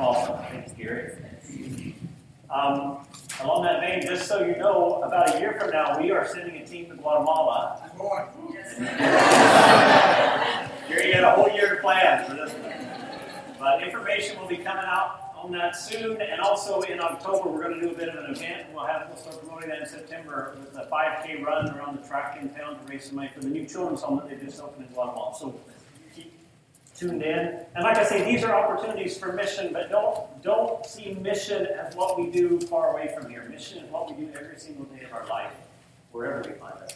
call it. I think it's Gary. Along that vein, just so you know, about a year from now, we are sending a team to Guatemala. I'm going. Gary had a whole year to plan for this one. But information will be coming out on that soon. And also in October, we're going to do a bit of an event. We'll start promoting that in September with a 5K run around the track in town to raise some money for the new children's home that they just opened in Guatemala. So keep tuned in. And like I say, these are opportunities for mission, but don't see mission as what we do far away from here. Mission is what we do every single day of our life, wherever we find ourselves.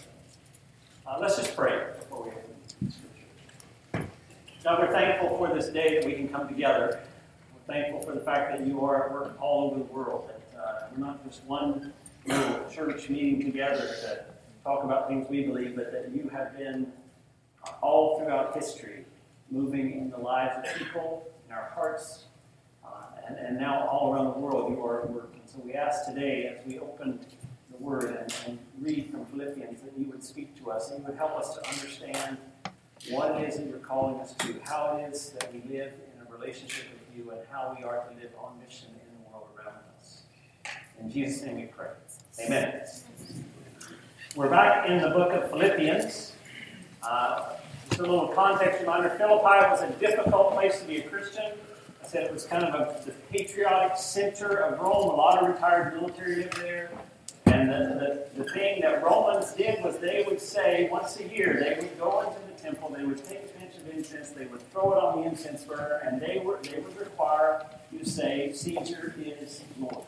Let's just pray before we open the scripture. God, we're thankful for this day that we can come together. We're thankful for the fact that you are at work all over the world, that we're not just one little church meeting together to talk about things we believe, but that you have been all throughout history, moving in the lives of people, in our hearts, and now all around the world you are at work. And so we ask today, as we open the Word and read from Philippians, that you would speak to us, and you would help us to understand what it is that you're calling us to, how it is that we live in a relationship with you, and how we are to live on mission in the world around us. In Jesus' name we pray. Amen. We're back in the book of Philippians. Just a little context reminder, Philippi was a difficult place to be a Christian. I said it was kind of the patriotic center of Rome. A lot of retired military lived there. And the thing that Romans did was they would say once a year, they would go into the temple, they would take a pinch of incense, they would throw it on the incense burner, and they would require you to say, Caesar is Lord.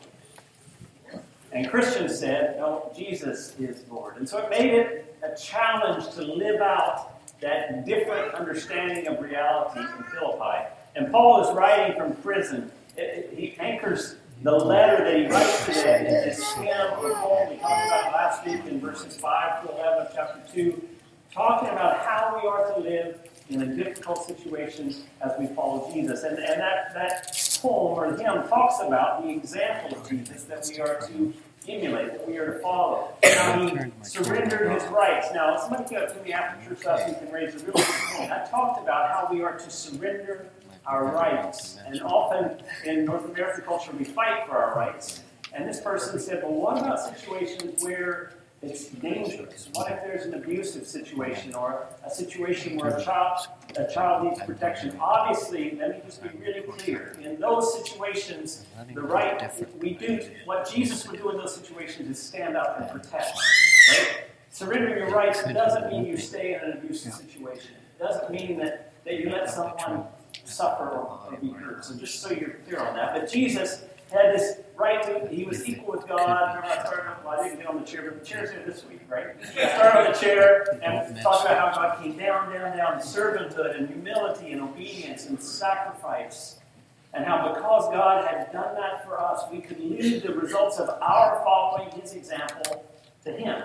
And Christians said, no, Jesus is Lord. And so it made it a challenge to live out that different understanding of reality in Philippi. And Paul is writing from prison. He anchors the letter that he writes to them in this hymn of Paul we talked about last week in verses 5 to 11 of chapter 2, talking about how we are to live in a difficult situation as we follow Jesus. And that poem or hymn talks about the example of Jesus that we are to emulate, that we are to follow. Now, he surrendered his rights. Now, somebody get up to me after church class, you can raise a real point. I talked about how we are to surrender our rights. And often in North American culture, we fight for our rights. And this person said, well, what about situations where it's dangerous? What if there's an abusive situation or a situation where a child needs protection? Obviously, let me just be really clear. In those situations, the right we do, what Jesus would do in those situations is stand up and protect. Right? Surrendering your rights doesn't mean you stay in an abusive situation. It doesn't mean that you let someone suffer or be hurt. So just so you're clear on that. But Jesus had this right to, he was equal with God. Remember, I started off, well, I didn't get on the chair, but the chair's here this week, right? I started on the chair and talked about how God came down, servanthood and humility and obedience and sacrifice. And how because God had done that for us, we could lead the results of our following his example to him.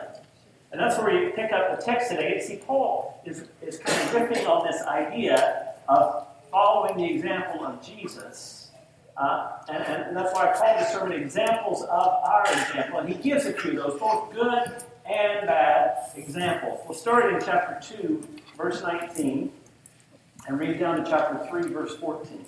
And that's where you pick up the text today. See, Paul is kind of riffing on this idea of following the example of Jesus. And that's why I call this sermon examples of our example. And he gives a few of those, both good and bad examples. We'll start in chapter 2, verse 19, and read down to chapter 3, verse 14.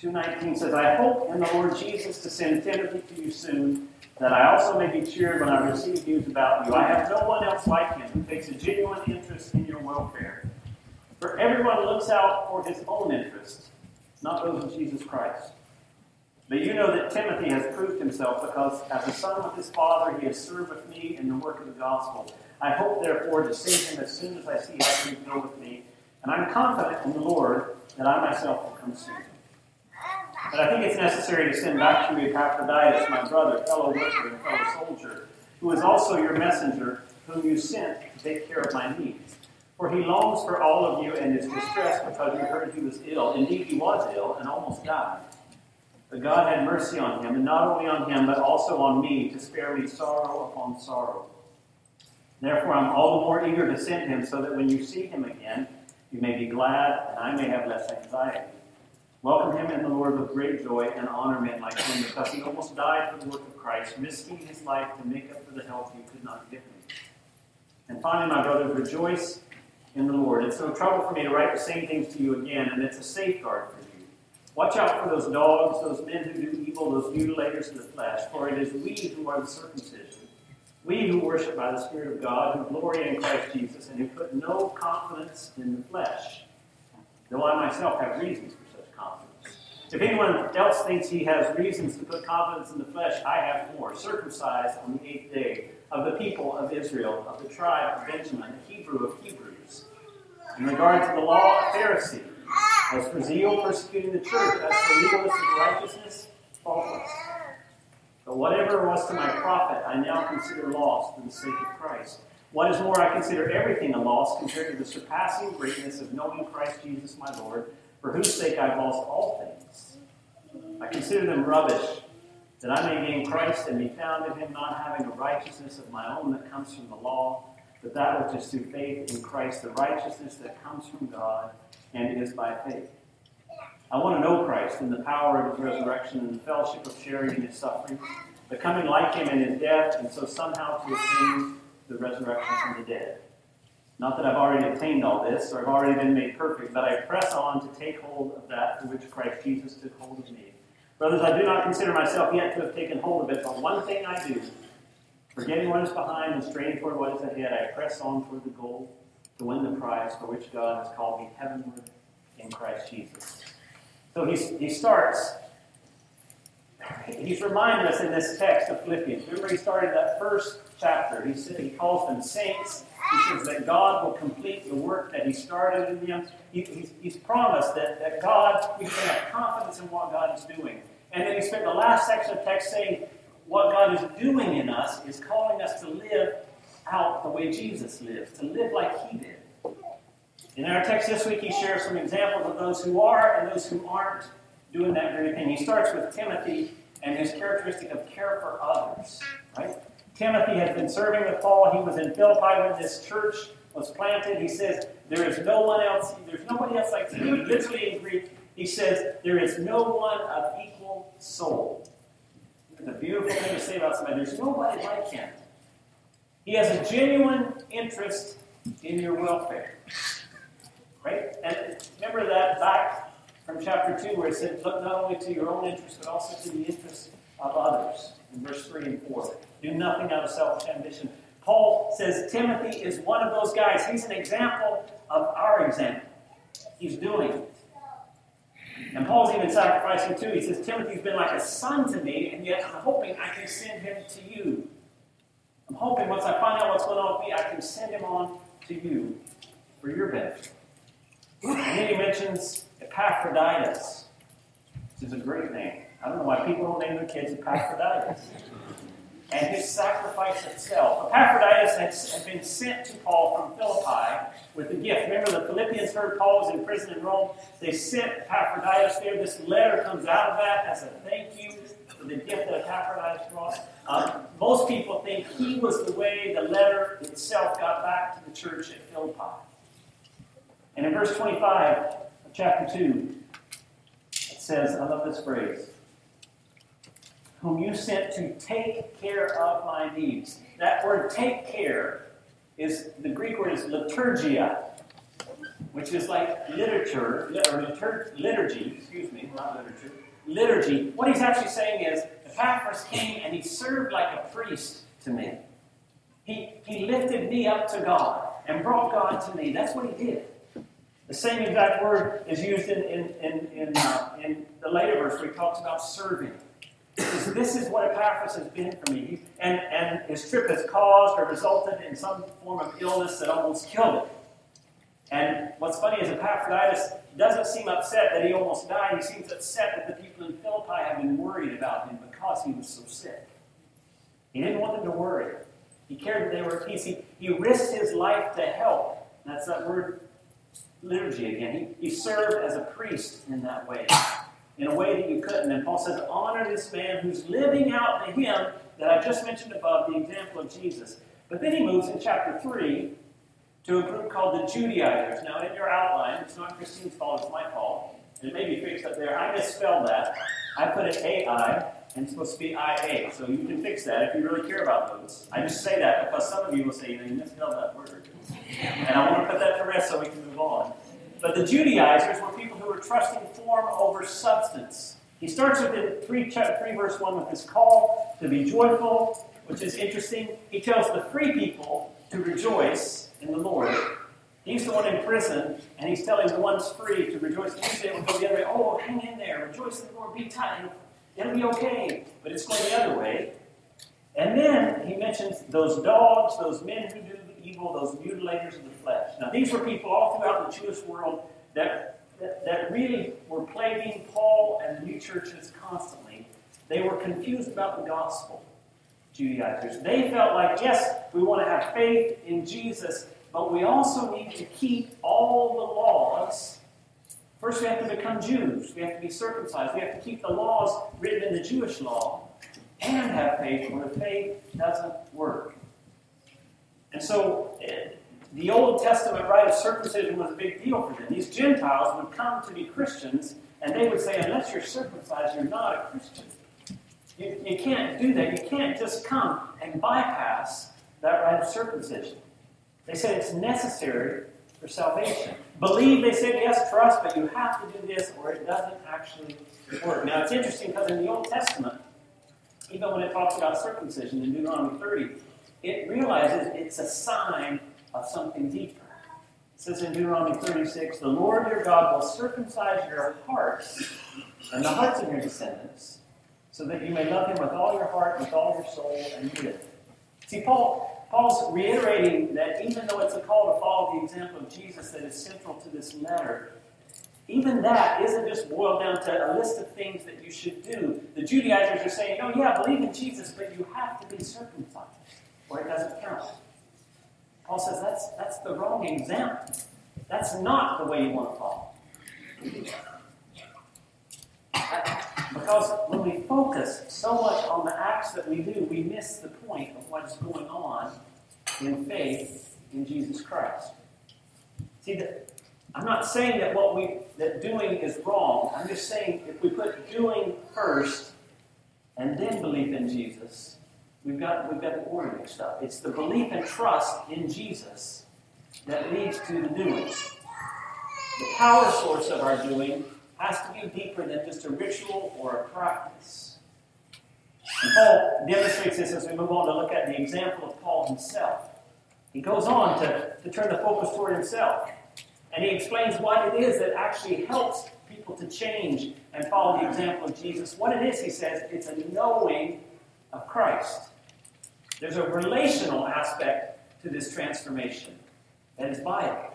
2:19 says, I hope in the Lord Jesus to send Timothy to you soon, that I also may be cheered when I receive news about you. I have no one else like him who takes a genuine interest in your welfare. For everyone looks out for his own interest, not those of Jesus Christ. But you know that Timothy has proved himself because as a son with his father, he has served with me in the work of the gospel. I hope, therefore, to see him as soon as I see how he can go with me. And I'm confident in the Lord that I myself will come soon. But I think it's necessary to send back to you Epaphroditus, my brother, fellow worker, and fellow soldier, who is also your messenger, whom you sent to take care of my needs. For he longs for all of you and is distressed because you heard he was ill. Indeed, he was ill and almost died. But God had mercy on him, and not only on him, but also on me, to spare me sorrow upon sorrow. Therefore, I'm all the more eager to send him, so that when you see him again, you may be glad, and I may have less anxiety. Welcome him in the Lord with great joy, and honor men like him, because he almost died for the work of Christ, risking his life to make up for the help you could not give me. And finally, my brothers, rejoice in the Lord. It's no trouble for me to write the same things to you again, and it's a safeguard for you. Watch out for those dogs, those men who do evil, those mutilators in the flesh. For it is we who are the circumcision, we who worship by the Spirit of God, who glory in Christ Jesus, and who put no confidence in the flesh, though I myself have reasons for such confidence. If anyone else thinks he has reasons to put confidence in the flesh, I have more. Circumcised on the eighth day, of the people of Israel, of the tribe of Benjamin, the Hebrew of Hebrews. In regard to the law, a Pharisee. As for zeal, persecuting the church. As for legalistic righteousness, faultless. But whatever was to my profit, I now consider loss for the sake of Christ. What is more, I consider everything a loss compared to the surpassing greatness of knowing Christ Jesus my Lord, for whose sake I have lost all things. I consider them rubbish, that I may gain Christ and be found in him, not having a righteousness of my own that comes from the law, but that which is through faith in Christ, the righteousness that comes from God and is by faith. I want to know Christ in the power of his resurrection and the fellowship of sharing in his suffering, becoming like him in his death, and so somehow to attain the resurrection from the dead. Not that I've already obtained all this, or I've already been made perfect, but I press on to take hold of that to which Christ Jesus took hold of me. Brothers, I do not consider myself yet to have taken hold of it, but one thing I do, forgetting what is behind and straining toward what is ahead, I press on toward the goal to win the prize for which God has called me heavenward in Christ Jesus. So he's reminded us in this text of Philippians. Remember, he started that first chapter. He said he calls them saints. He says that God will complete the work that he started in them. He's promised that God, we can have confidence in what God is doing. And then he spent the last section of text saying what God is doing in us is calling us to live out the way Jesus lives, to live like he did. In our text this week, he shares some examples of those who are and those who aren't doing that very thing. He starts with Timothy and his characteristic of care for others, right? Timothy had been serving with Paul. He was in Philippi when this church was planted. He says, there's nobody else like Timothy. Literally in Greek, he says, there is no one of equal soul. It's a beautiful thing to say about somebody. There's nobody like him. He has a genuine interest in your welfare, right? And remember that back from chapter 2 where it said, look not only to your own interest, but also to the interest of others. In verse 3 and 4, do nothing out of selfish ambition. Paul says Timothy is one of those guys. He's an example of our example. He's doing it. And Paul's even sacrificing too. He says, Timothy's been like a son to me, and yet I'm hoping I can send him to you. I'm hoping once I find out what's going on with me, I can send him on to you for your benefit. And then he mentions Epaphroditus, which is a great name. I don't know why people don't name their kids Epaphroditus. And his sacrifice itself. Epaphroditus had been sent to Paul from Philippi with a gift. Remember, the Philippians heard Paul was in prison in Rome. They sent Epaphroditus there. This letter comes out of that as a thank you for the gift that Epaphroditus brought. Most people think he was the way the letter itself got back to the church at Philippi. And in verse 25 of chapter 2, it says, I love this phrase, whom you sent to take care of my needs. That word take care is, the Greek word is liturgia, which is like liturgy. What he's actually saying is, Epaphras came and he served like a priest to me. He lifted me up to God and brought God to me. That's what he did. The same exact word is used in the later verse where he talks about serving. This is what Epaphras has been for me. And his trip has caused or resulted in some form of illness that almost killed him. And what's funny is Epaphroditus doesn't seem upset that he almost died. He seems upset that the people in Philippi have been worried about him because he was so sick. He didn't want them to worry. He cared that they were at peace. He risked his life to help. That's that word liturgy again. He served as a priest in that way. In a way that you couldn't. And Paul says, honor this man who's living out to him that I just mentioned above, the example of Jesus. But then he moves in chapter 3 to a group called the Judaizers. Now, in your outline, it's not Christine's fault, it's my fault. And it may be fixed up there. I misspelled that. I put it A-I, and it's supposed to be I-A. So you can fix that if you really care about those. I just say that because some of you will say, you misspelled that word. And I want to put that to rest so we can move on. But the Judaizers were people who were we're trusting form over substance. He starts with the 3 verse 1 with his call to be joyful, which is interesting. He tells the free people to rejoice in the Lord. He's the one in prison, and he's telling the ones free to rejoice. Usually it will go the other way. Oh, hang in there. Rejoice in the Lord. Be tight. It'll be okay. But it's going the other way. And then he mentions those dogs, those men who do evil, those mutilators of the flesh. Now, these were people all throughout the Jewish world that really were plaguing Paul and the new churches constantly. They were confused about the gospel, Judaizers. They felt like, yes, we want to have faith in Jesus, but we also need to keep all the laws. First, we have to become Jews. We have to be circumcised. We have to keep the laws written in the Jewish law and have faith where faith doesn't work. And so the Old Testament rite of circumcision was a big deal for them. These Gentiles would come to be Christians, and they would say, unless you're circumcised, you're not a Christian. You can't do that. You can't just come and bypass that rite of circumcision. They said it's necessary for salvation. Believe, they said, yes, trust, but you have to do this or it doesn't actually work. Now, it's interesting because in the Old Testament, even when it talks about circumcision in Deuteronomy 30, it realizes it's a sign of something deeper. It says in Deuteronomy 36, the Lord your God will circumcise your hearts and the hearts of your descendants so that you may love him with all your heart, with all your soul, and live. See, Paul's reiterating that even though it's a call to follow the example of Jesus that is central to this letter, even that isn't just boiled down to a list of things that you should do. The Judaizers are saying, oh yeah, believe in Jesus, but you have to be circumcised, or it doesn't count. Paul says that's the wrong example. That's not the way you want to follow. Because when we focus so much on the acts that we do, we miss the point of what is going on in faith in Jesus Christ. See, I'm not saying that that doing is wrong. I'm just saying if we put doing first and then belief in Jesus, we've got the order mixed up. It's the belief and trust in Jesus that leads to the doing. The power source of our doing has to be deeper than just a ritual or a practice. And Paul demonstrates this as we move on to look at the example of Paul himself. He goes on to turn the focus toward himself. And he explains what it is that actually helps people to change and follow the example of Jesus. What it is, he says, it's a knowing of Christ. There's a relational aspect to this transformation that is vital.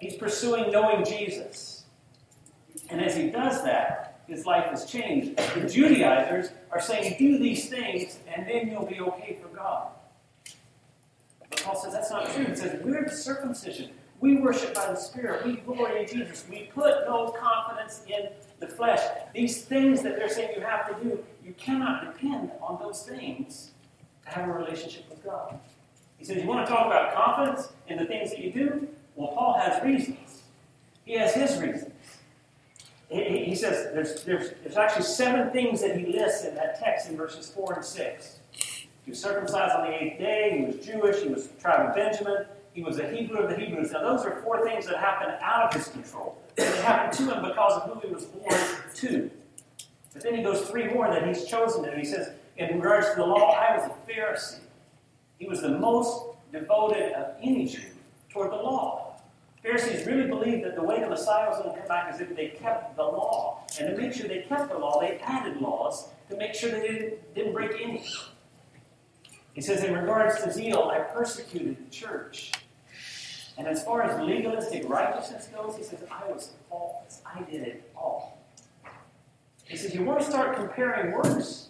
He's pursuing knowing Jesus. And as he does that, his life is changed. The Judaizers are saying, do these things, and then you'll be okay for God. But Paul says that's not true. He says, we're the circumcision. We worship by the Spirit. We glory in Jesus. We put no confidence in the flesh. These things that they're saying you have to do, you cannot depend on those things to have a relationship with God. He says, you want to talk about confidence in the things that you do? Well, Paul has reasons. He has his reasons. He says there's actually 7 things that he lists in that text in verses 4 and 6. He was circumcised on the 8th day. He was Jewish. He was the tribe of Benjamin. He was a Hebrew of the Hebrews. Now, those are 4 things that happened out of his control. They happened to him because of who he was born to. But then he goes 3 more that he's chosen to. He says, in regards to the law, I was a Pharisee. He was the most devoted of any Jew toward the law. Pharisees really believed that the way the Messiah was going to come back is if they kept the law. And to make sure they kept the law, they added laws to make sure they didn't break any. He says, in regards to zeal, I persecuted the church. And as far as legalistic righteousness goes, he says, I was faultless. I did it all. He says, you want to start comparing works?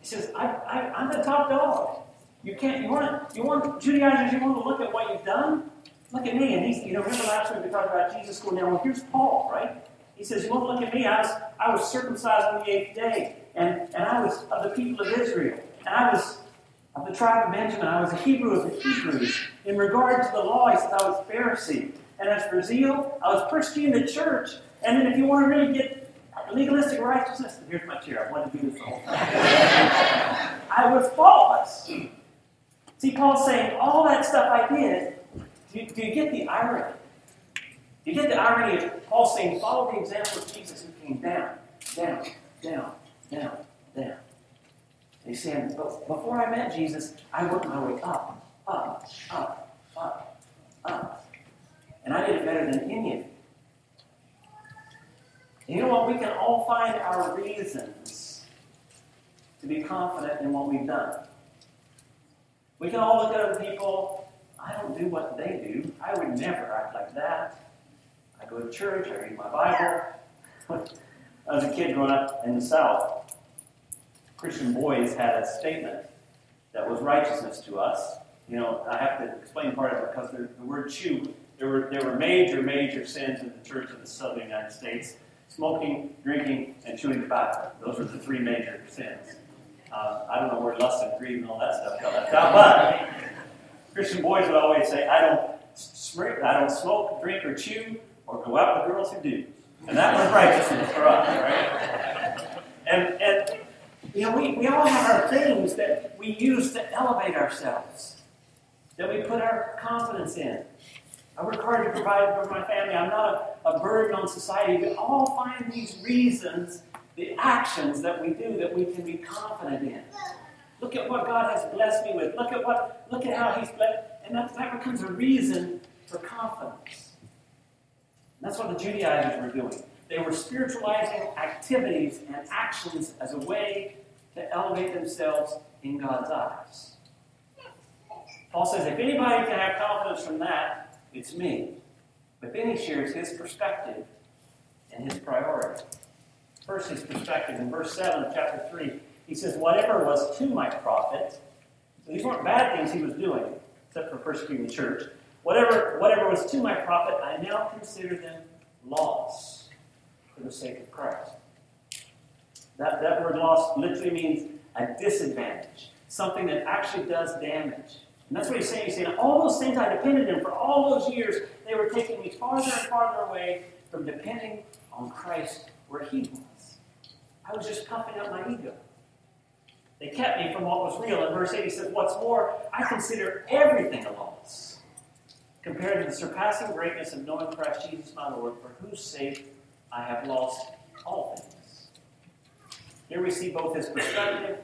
He says, I'm the top dog. You want Judaizers, you want to look at what you've done? Look at me, and he's, remember last week we talked about Jesus going down. Well, here's Paul, right? He says, you won't look at me. I was circumcised on the 8th day, and I was of the people of Israel, and I was of the tribe of Benjamin. I was a Hebrew of the Hebrews. In regard to the law, he says, I was a Pharisee. And as for zeal, I was persecuting the church. And then if you want to really get legalistic righteousness, here's my chair. I wanted to do this the whole time. I was faultless. See, Paul's saying, all that stuff I did. Do you get the irony? You get the irony of Paul saying, follow the example of Jesus who came down, down, down, down, down. And he's saying, before I met Jesus, I worked my way up, up, up, up, up. And I did it better than any of you. And you know what? We can all find our reasons to be confident in what we've done. We can all look at other people. I don't do what they do. I would never act like that. I go to church. I read my Bible. I was a kid growing up in the South. Christian boys had a statement that was righteousness to us. You know, I have to explain part of it because the word chew, there were major, major sins in the church in the southern United States. Smoking, drinking, and chewing tobacco. Those were the three major sins. I don't know where lust and greed and all that stuff got left out, but Christian boys would always say, I don't smoke, drink, or chew, or go out with girls who do. And that was righteousness for us, right? And you know, we all have our things that we use to elevate ourselves, that we put our confidence in. I work hard to provide for my family. I'm not a burden on society. We all find these reasons, the actions that we do that we can be confident in. Look at what God has blessed me with. Look at how He's blessed. And that becomes a reason for confidence. And that's what the Judaizers were doing. They were spiritualizing activities and actions as a way to elevate themselves in God's eyes. Paul says, if anybody can have confidence from that, it's me. But then he shares his perspective and his priority. First, his perspective. In verse 7 of chapter 3, he says, whatever was to my profit, so these weren't bad things he was doing, except for persecuting the church. Whatever was to my profit, I now consider them loss for the sake of Christ. That word loss literally means a disadvantage, something that actually does damage. And that's what he's saying. He's saying, all those things I depended on for all those years, they were taking me farther and farther away from depending on Christ where He was. I was just puffing up my ego. They kept me from what was real. In verse 8, he says, what's more, I consider everything a loss compared to the surpassing greatness of knowing Christ Jesus my Lord, for whose sake I have lost all things. Here we see both his perspective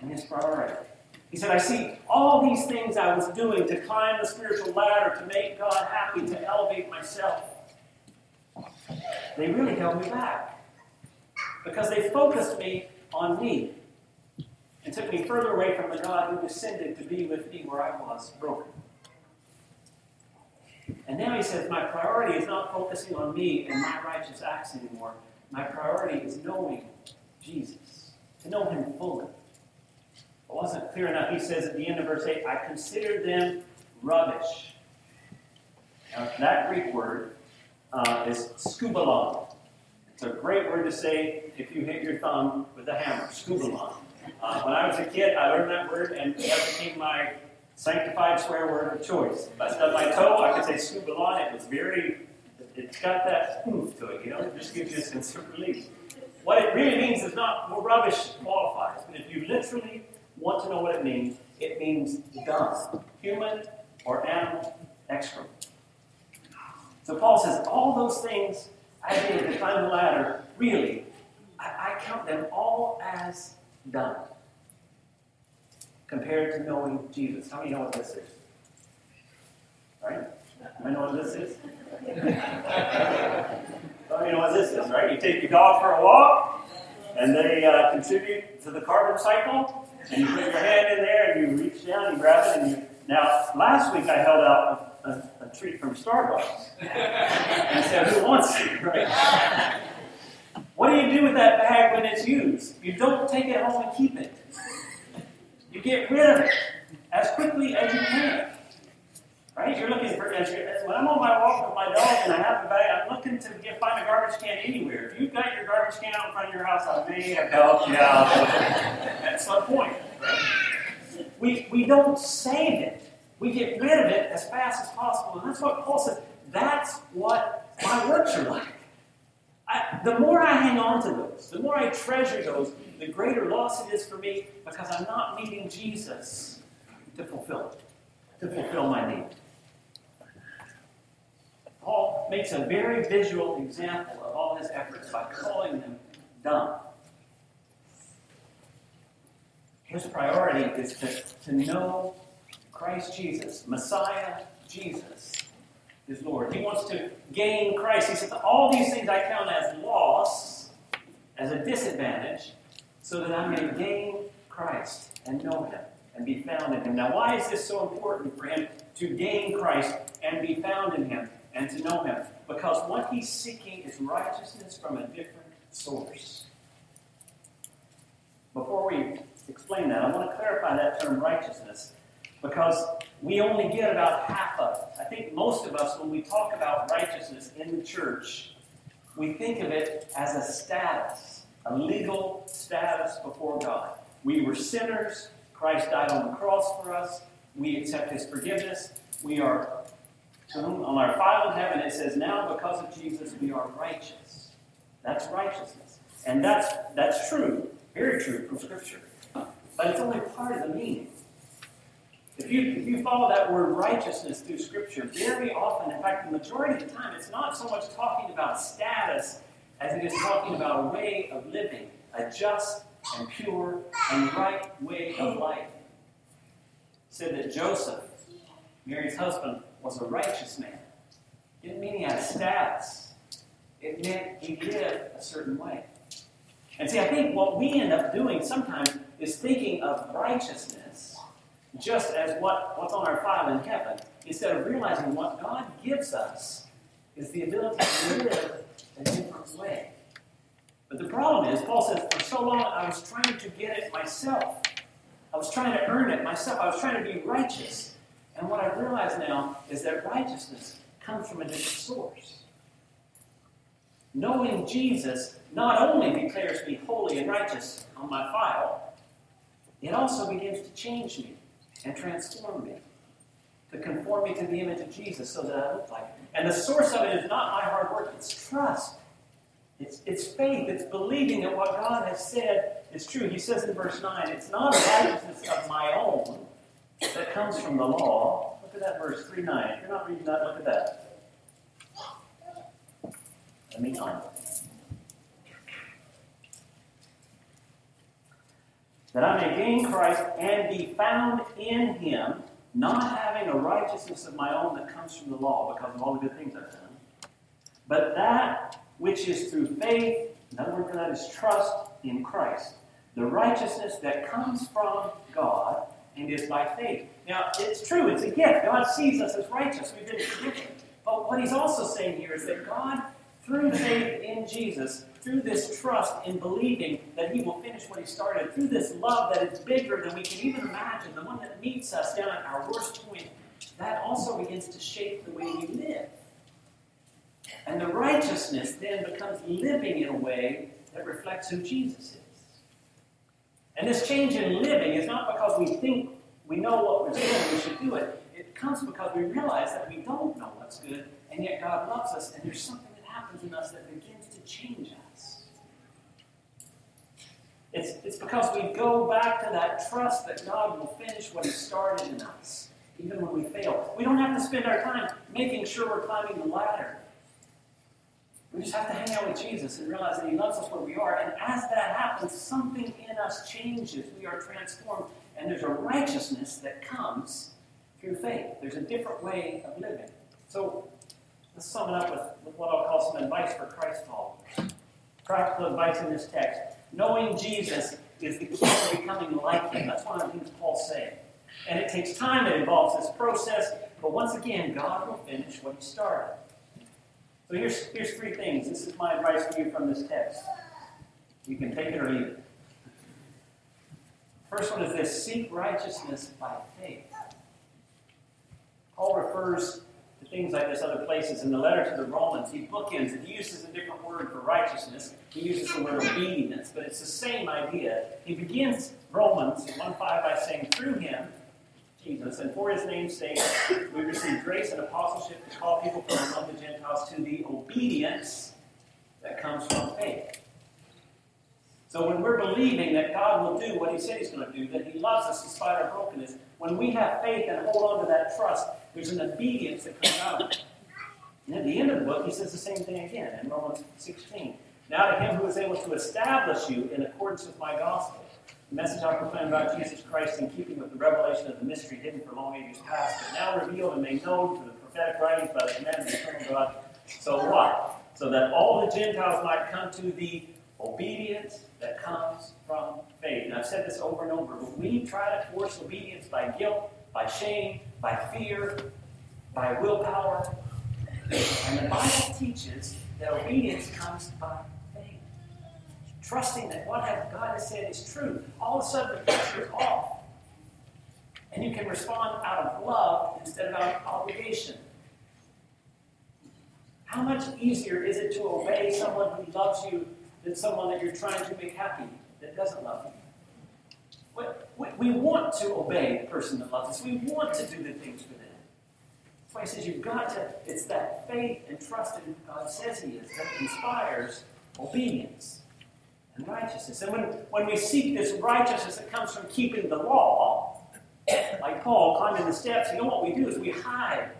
and his priority. He said, I see all these things I was doing to climb the spiritual ladder, to make God happy, to elevate myself. They really held me back because they focused me on me and took me further away from the God who descended to be with me where I was broken. And now he says, my priority is not focusing on me and my righteous acts anymore. My priority is knowing Jesus, to know Him fully. It wasn't clear enough. He says at the end of verse 8, I consider them rubbish. Now, that Greek word is skubalon. It's a great word to say if you hit your thumb with a hammer, skubalon. When I was a kid, I learned that word, and that became my sanctified swear word of choice. If I stubbed my toe, I could say skubalon. It's got that oomph to it, you know? It just gives you a sense of relief. What it really means is not well, rubbish qualifies, but if you literally want to know what it means dung, human or animal excrement. So Paul says, all those things I did to climb the ladder, really, I count them all as dung compared to knowing Jesus. How many know what this is? Right? I know what this is. How many know what this is, right? You take your dog for a walk, and they contribute to the carbon cycle. And you put your hand in there, and you reach down, you grab it, and you... Now, last week I held out a treat from Starbucks. And I said, who wants it, right? What do you do with that bag when it's used? You don't take it home and keep it. You get rid of it as quickly as you can. Right? You're looking for... When I'm on my walk with my dog and I have the bag, I'm looking to find a garbage can anywhere. If you've got your garbage can out in front of your house, I may have helped you out at some point. Right? We don't save it. We get rid of it as fast as possible. And that's what Paul says. That's what my works are like. The more I hang on to those, the more I treasure those, the greater loss it is for me because I'm not needing Jesus to fulfill my need. Paul Paul makes a very visual example of all his efforts by calling them dumb. His priority is to know Christ Jesus, Messiah Jesus, is Lord. He wants to gain Christ. He says, all these things I count as loss, as a disadvantage, so that I may gain Christ and know him and be found in him. Now, why is this so important for him to gain Christ and be found in him and to know him? Because what he's seeking is righteousness from a different source. Before we explain that, I want to clarify that term righteousness, because we only get about half of it. I think most of us, when we talk about righteousness in the church, we think of it as a status, a legal status before God. We were sinners. Christ died on the cross for us. We accept his forgiveness. We are, on our file in heaven, it says, now because of Jesus, we are righteous. That's righteousness. And that's true, very true from Scripture. But it's only part of the meaning. If you follow that word righteousness through Scripture, very often, in fact, the majority of the time, it's not so much talking about status as it is talking about a way of living, a just and pure and right way of life. It said that Joseph, Mary's husband, was a righteous man. It didn't mean he had status. It meant he lived a certain way. And see, I think what we end up doing sometimes is thinking of righteousness just as what's on our file in heaven, instead of realizing what God gives us is the ability to live a different way. But the problem is, Paul says, for so long I was trying to get it myself. I was trying to earn it myself. I was trying to be righteous. And what I realize now is that righteousness comes from a different source. Knowing Jesus not only declares me holy and righteous on my file, it also begins to change me and transform me, to conform me to the image of Jesus so that I look like him. And the source of it is not my hard work, it's trust. It's faith, it's believing that what God has said is true. He says in verse 9, it's not a righteousness of my own that comes from the law. Look at that verse 3:9. If you're not reading that, look at that. Let me on. That I may gain Christ and be found in him, not having a righteousness of my own that comes from the law because of all the good things I've done, but that which is through faith, another word for that is trust in Christ, the righteousness that comes from God and is by faith. Now, it's true, it's a gift. God sees us as righteous. We've been forgiven. But what he's also saying here is that God, through faith in Jesus, through this trust in believing that he will finish what he started, through this love that is bigger than we can even imagine, the one that meets us down at our worst point, that also begins to shape the way we live. And the righteousness then becomes living in a way that reflects who Jesus is. And this change in living is not because we think we know what we're doing, we should do it. It comes because we realize that we don't know what's good, and yet God loves us, and there's something that happens in us that begins to change us. It's because we go back to that trust that God will finish what he started in us, even when we fail. We don't have to spend our time making sure we're climbing the ladder. We just have to hang out with Jesus and realize that he loves us where we are. And as that happens, something in us changes. We are transformed. And there's a righteousness that comes through faith. There's a different way of living. So let's sum it up with what I'll call some advice for Christ followers. Practical advice in this text. Knowing Jesus is the key to becoming like him. That's one of the things Paul's saying. And it takes time. It involves this process. But once again, God will finish what he started. So here's three things. This is my advice to you from this text. You can take it or leave it. First one is this: seek righteousness by faith. Paul refers to things like this other places. In the letter to the Romans, he bookends it. He uses a different word for righteousness. He uses the word obedience, but it's the same idea. He begins Romans 1:5 by saying, through him, Jesus, and for his name's sake, we receive grace and apostleship to call people from among the Gentiles to the obedience that comes from faith. So when we're believing that God will do what he said he's going to do, that he loves us despite our brokenness, when we have faith and hold on to that trust, there's an obedience that comes out of it. And at the end of the book, he says the same thing again in Romans 16. Now to him who is able to establish you in accordance with my gospel, the message I proclaim about Jesus Christ in keeping with the revelation of the mystery hidden for long ages past, but now revealed and made known through the prophetic writings by the command of the eternal God. So what? So that all the Gentiles might come to the obedience that comes from faith. And I've said this over and over, but we try to force obedience by guilt, by shame, by fear, by willpower. And the Bible teaches that obedience comes by faith. Trusting that what God has said is true. All of a sudden the pressure's off. And you can respond out of love instead of out of obligation. How much easier is it to obey someone who loves you than someone that you're trying to make happy that doesn't love you? We want to obey the person that loves us. We want to do the things for them. That's why he says you've got to, it's that faith and trust in who God says he is that inspires obedience and righteousness. And when we seek this righteousness that comes from keeping the law, like Paul climbing the steps, you know what we do is we hide.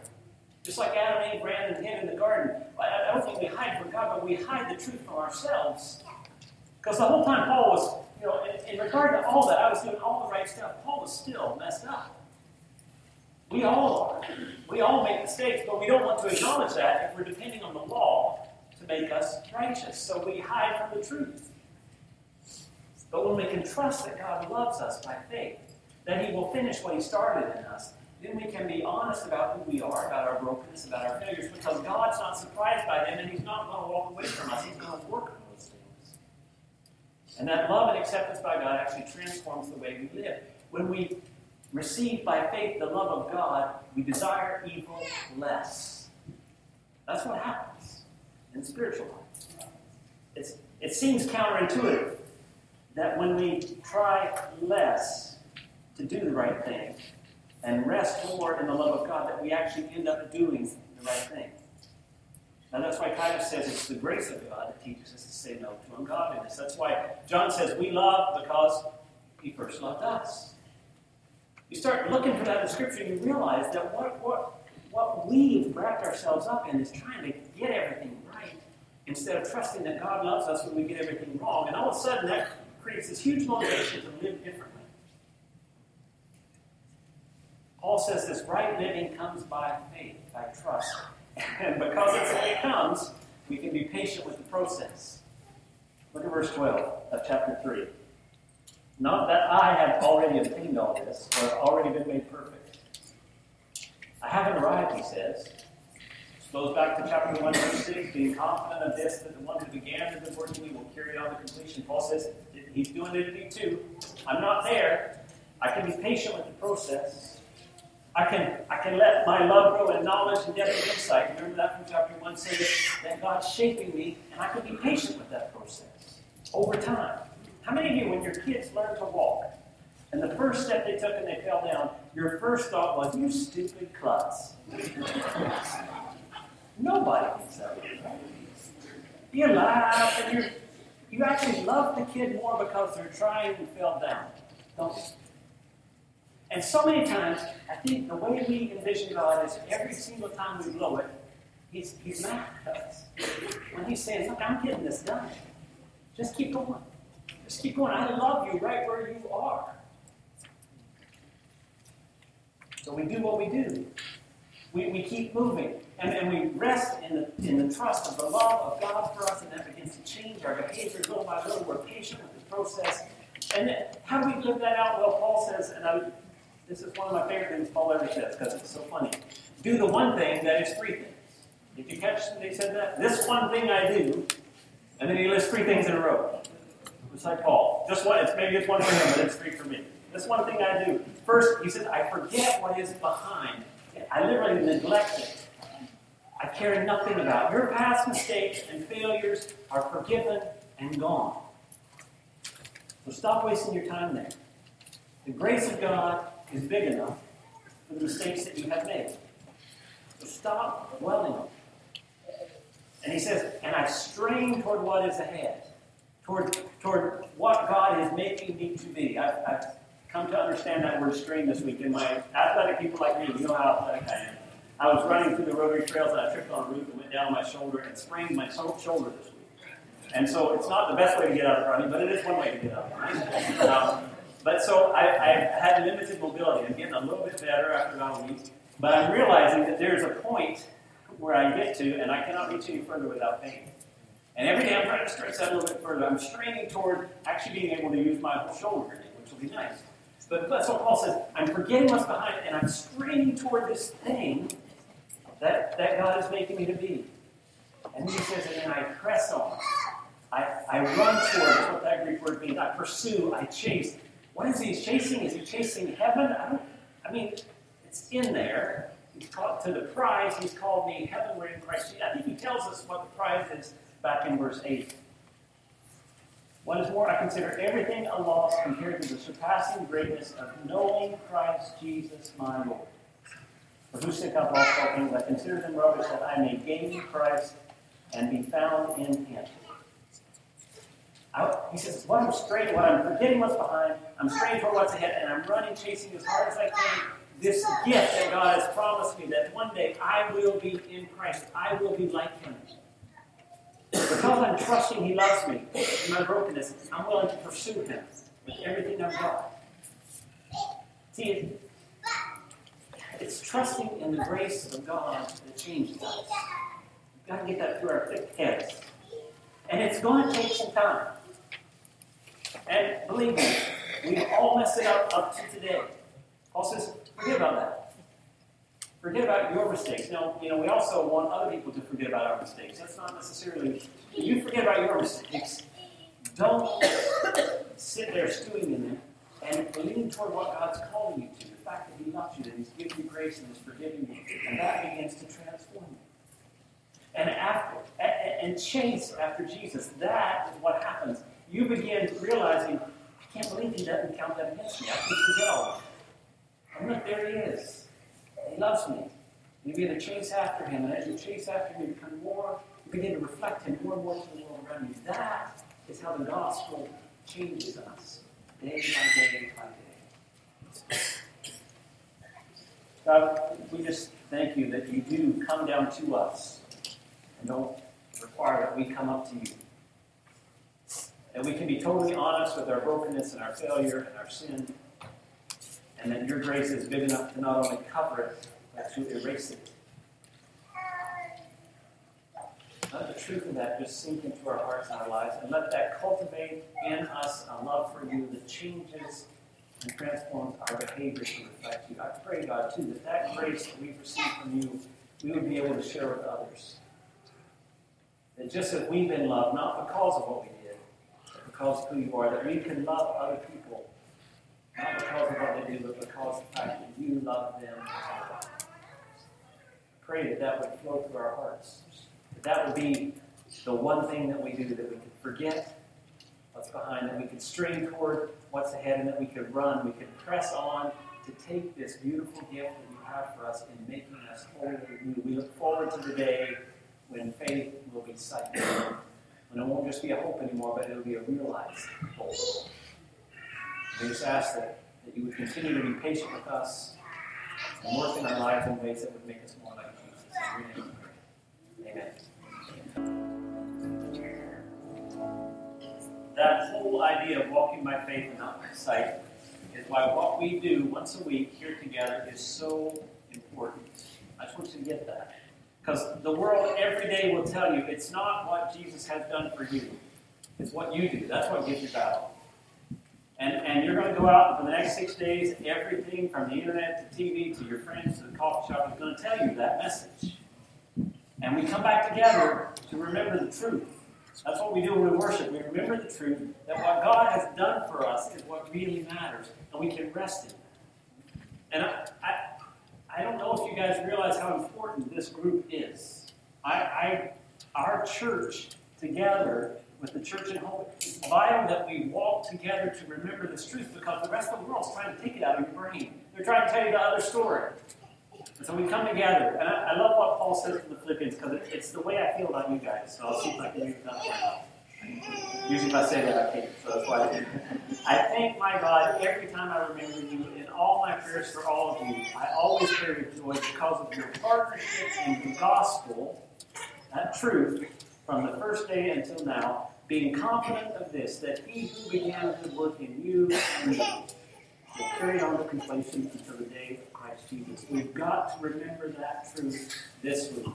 Just like Adam and Eve ran and hid in the garden. I don't think we hide from God, but we hide the truth from ourselves. Because the whole time Paul was, you know, in regard to all that, I was doing all the right stuff. Paul was still messed up. We all are. We all make mistakes, but we don't want to acknowledge that if we're depending on the law to make us righteous. So we hide from the truth. But when we can trust that God loves us by faith, that he will finish what he started in us, then we can be honest about who we are, about our brokenness, about our failures, because God's not surprised by them, and he's not going to walk away from us. He's going to work on those things. And that love and acceptance by God actually transforms the way we live. When we receive by faith the love of God, we desire evil less. That's what happens in spiritual life. It seems counterintuitive that when we try less to do the right thing, and rest more in the love of God, that we actually end up doing the right thing. Now that's why Titus says it's the grace of God that teaches us to say no to ungodliness. That's why John says we love because he first loved us. You start looking for that in Scripture, you realize that what we've wrapped ourselves up in is trying to get everything right instead of trusting that God loves us when we get everything wrong. And all of a sudden that creates this huge motivation to live differently. Paul says this right living comes by faith, by trust. And because it's the way it comes, we can be patient with the process. Look at verse 12 of chapter 3. Not that I have already obtained all this, or have already been made perfect. I haven't arrived, he says. This goes back to chapter 1, verse 6, being confident of this, that the one who began the good work in me will carry it on to completion. Paul says, he's doing it to me too. I'm not there. I can be patient with the process. I can let my love grow in knowledge and depth of insight. Remember that from chapter 1 saying that God's shaping me, and I can be patient with that process over time. How many of you, when your kids learn to walk, and the first step they took and they fell down, your first thought was, you stupid klutz. Nobody thinks that. You laugh, and you actually love the kid more because they're trying and fell down, don't you? And so many times, I think the way we envision God is every single time we blow it, he's mad at us. When he's saying, look, I'm getting this done. Just keep going. Just keep going. I love you right where you are. So we do what we do. We keep moving. And we rest in the trust of the love of God for us, and that begins to change our behavior little by little. We're patient with the process. And then, how do we live that out? Well, Paul says, this is one of my favorite things Paul ever says, because it's so funny. Do the one thing that is three things. Did you catch that he said that? This one thing I do, and then he lists three things in a row. It's like Paul. Just one. Maybe it's one for him, but it's three for me. This one thing I do. First, he says, I forget what is behind. I literally neglect it. I care nothing about. Your past mistakes and failures are forgiven and gone. So stop wasting your time there. The grace of God is big enough for the mistakes that you have made. So stop dwelling on it. And he says, and I strain toward what is ahead, toward what God is making me to be. I've come to understand that word strain this week. In my athletic people like me, you know how athletic I am. I was running through the rotary trails and I tripped on a roof and went down my shoulder and sprained my shoulder this week. And so it's not the best way to get out of running, but it is one way to get out of running. But so I had limited mobility. I'm getting a little bit better after about a week. But I'm realizing that there's a point where I get to, and I cannot reach any further without pain. And every day I'm trying to stretch that a little bit further. I'm straining toward actually being able to use my whole shoulder again, which will be nice. But that's what Paul says. I'm forgetting what's behind, and I'm straining toward this thing that God is making me to be. And he says, and then I press on. I run toward, that's what that Greek word means. I pursue, I chase. What is he chasing? Is he chasing heaven? It's in there. He's called to the prize. He's called me heavenward in Christ. I think he tells us what the prize is back in verse 8. What is more, I consider everything a loss compared to the surpassing greatness of knowing Christ Jesus my Lord. For whose sake I've lost all things, I consider them rubbish that I may gain Christ and be found in him. He says, I'm forgetting what's behind, I'm straining for what's ahead, and I'm running, chasing as hard as I can this gift that God has promised me, that one day I will be in Christ. I will be like him. Because I'm trusting he loves me in my brokenness, I'm willing to pursue him with everything I've got. See, it's trusting in the grace of God that changes us. We've got to get that through our thick heads. And it's going to take some time. And believe me, we've all messed it up to today. Paul says, forget about that. Forget about your mistakes. Now, we also want other people to forget about our mistakes. That's not necessarily... You forget about your mistakes. Don't sit there stewing in them and lean toward what God's calling you to. The fact that he loves you, that he's giving you grace and is forgiving you. And that begins to transform you. And chase after Jesus. That is what happens. You begin realizing, I can't believe he doesn't count that against me. I can't forget all. And look, there he is. He loves me. You begin to chase after him. And as you chase after him, you begin to reflect him more and more to the world around you. That is how the gospel changes us day by day by day. God, we just thank you that you do come down to us and don't require that we come up to you. That we can be totally honest with our brokenness and our failure and our sin. And that your grace is big enough to not only cover it, but to erase it. Let the truth of that just sink into our hearts and our lives, and let that cultivate in us a love for you that changes and transforms our behavior to reflect you. I pray, God, too, that grace that we've received from you, we would be able to share with others. That just as we've been loved, not because of what we did, but because of who you are, that we can love other people. Not because of what they do, but because of the fact that you love them. Pray that that would flow through our hearts. That would be the one thing that we do, that we could forget what's behind, that we could strain toward what's ahead, and that we could run, we could press on to take this beautiful gift that you have for us in making us wholly new. We look forward to the day when faith will be sighted. And it won't just be a hope anymore, but it'll be a realized hope. We just ask that you would continue to be patient with us and work in our lives in ways that would make us more like Jesus. Amen. That whole idea of walking by faith and not by sight is why what we do once a week here together is so important. I just want you to get that. Because the world every day will tell you it's not what Jesus has done for you. It's what you do. That's what gives you value. And you're going to go out for the next 6 days, everything from the internet to TV to your friends to the coffee shop is going to tell you that message. And we come back together to remember the truth. That's what we do when we worship. We remember the truth that what God has done for us is what really matters, and we can rest in that. And I don't know if you guys realize how important this group is. Our church together with the church at home, it's vital that we walk together to remember this truth, because the rest of the world's trying to take it out of your brain. They're trying to tell you the other story. And so we come together. And I love what Paul says to the Philippians, because it's the way I feel about you guys. So I'll see if I can make it up. Usually if I say that, I can't. So that's why I didn't. I thank my God every time I remember you in all my prayers for all of you. I always pray with joy because of your partnership in the gospel, that truth, from the first day until now, being confident of this, that he who began a good work in you and me will carry on with completion until the day of Christ Jesus. We've got to remember that truth this week.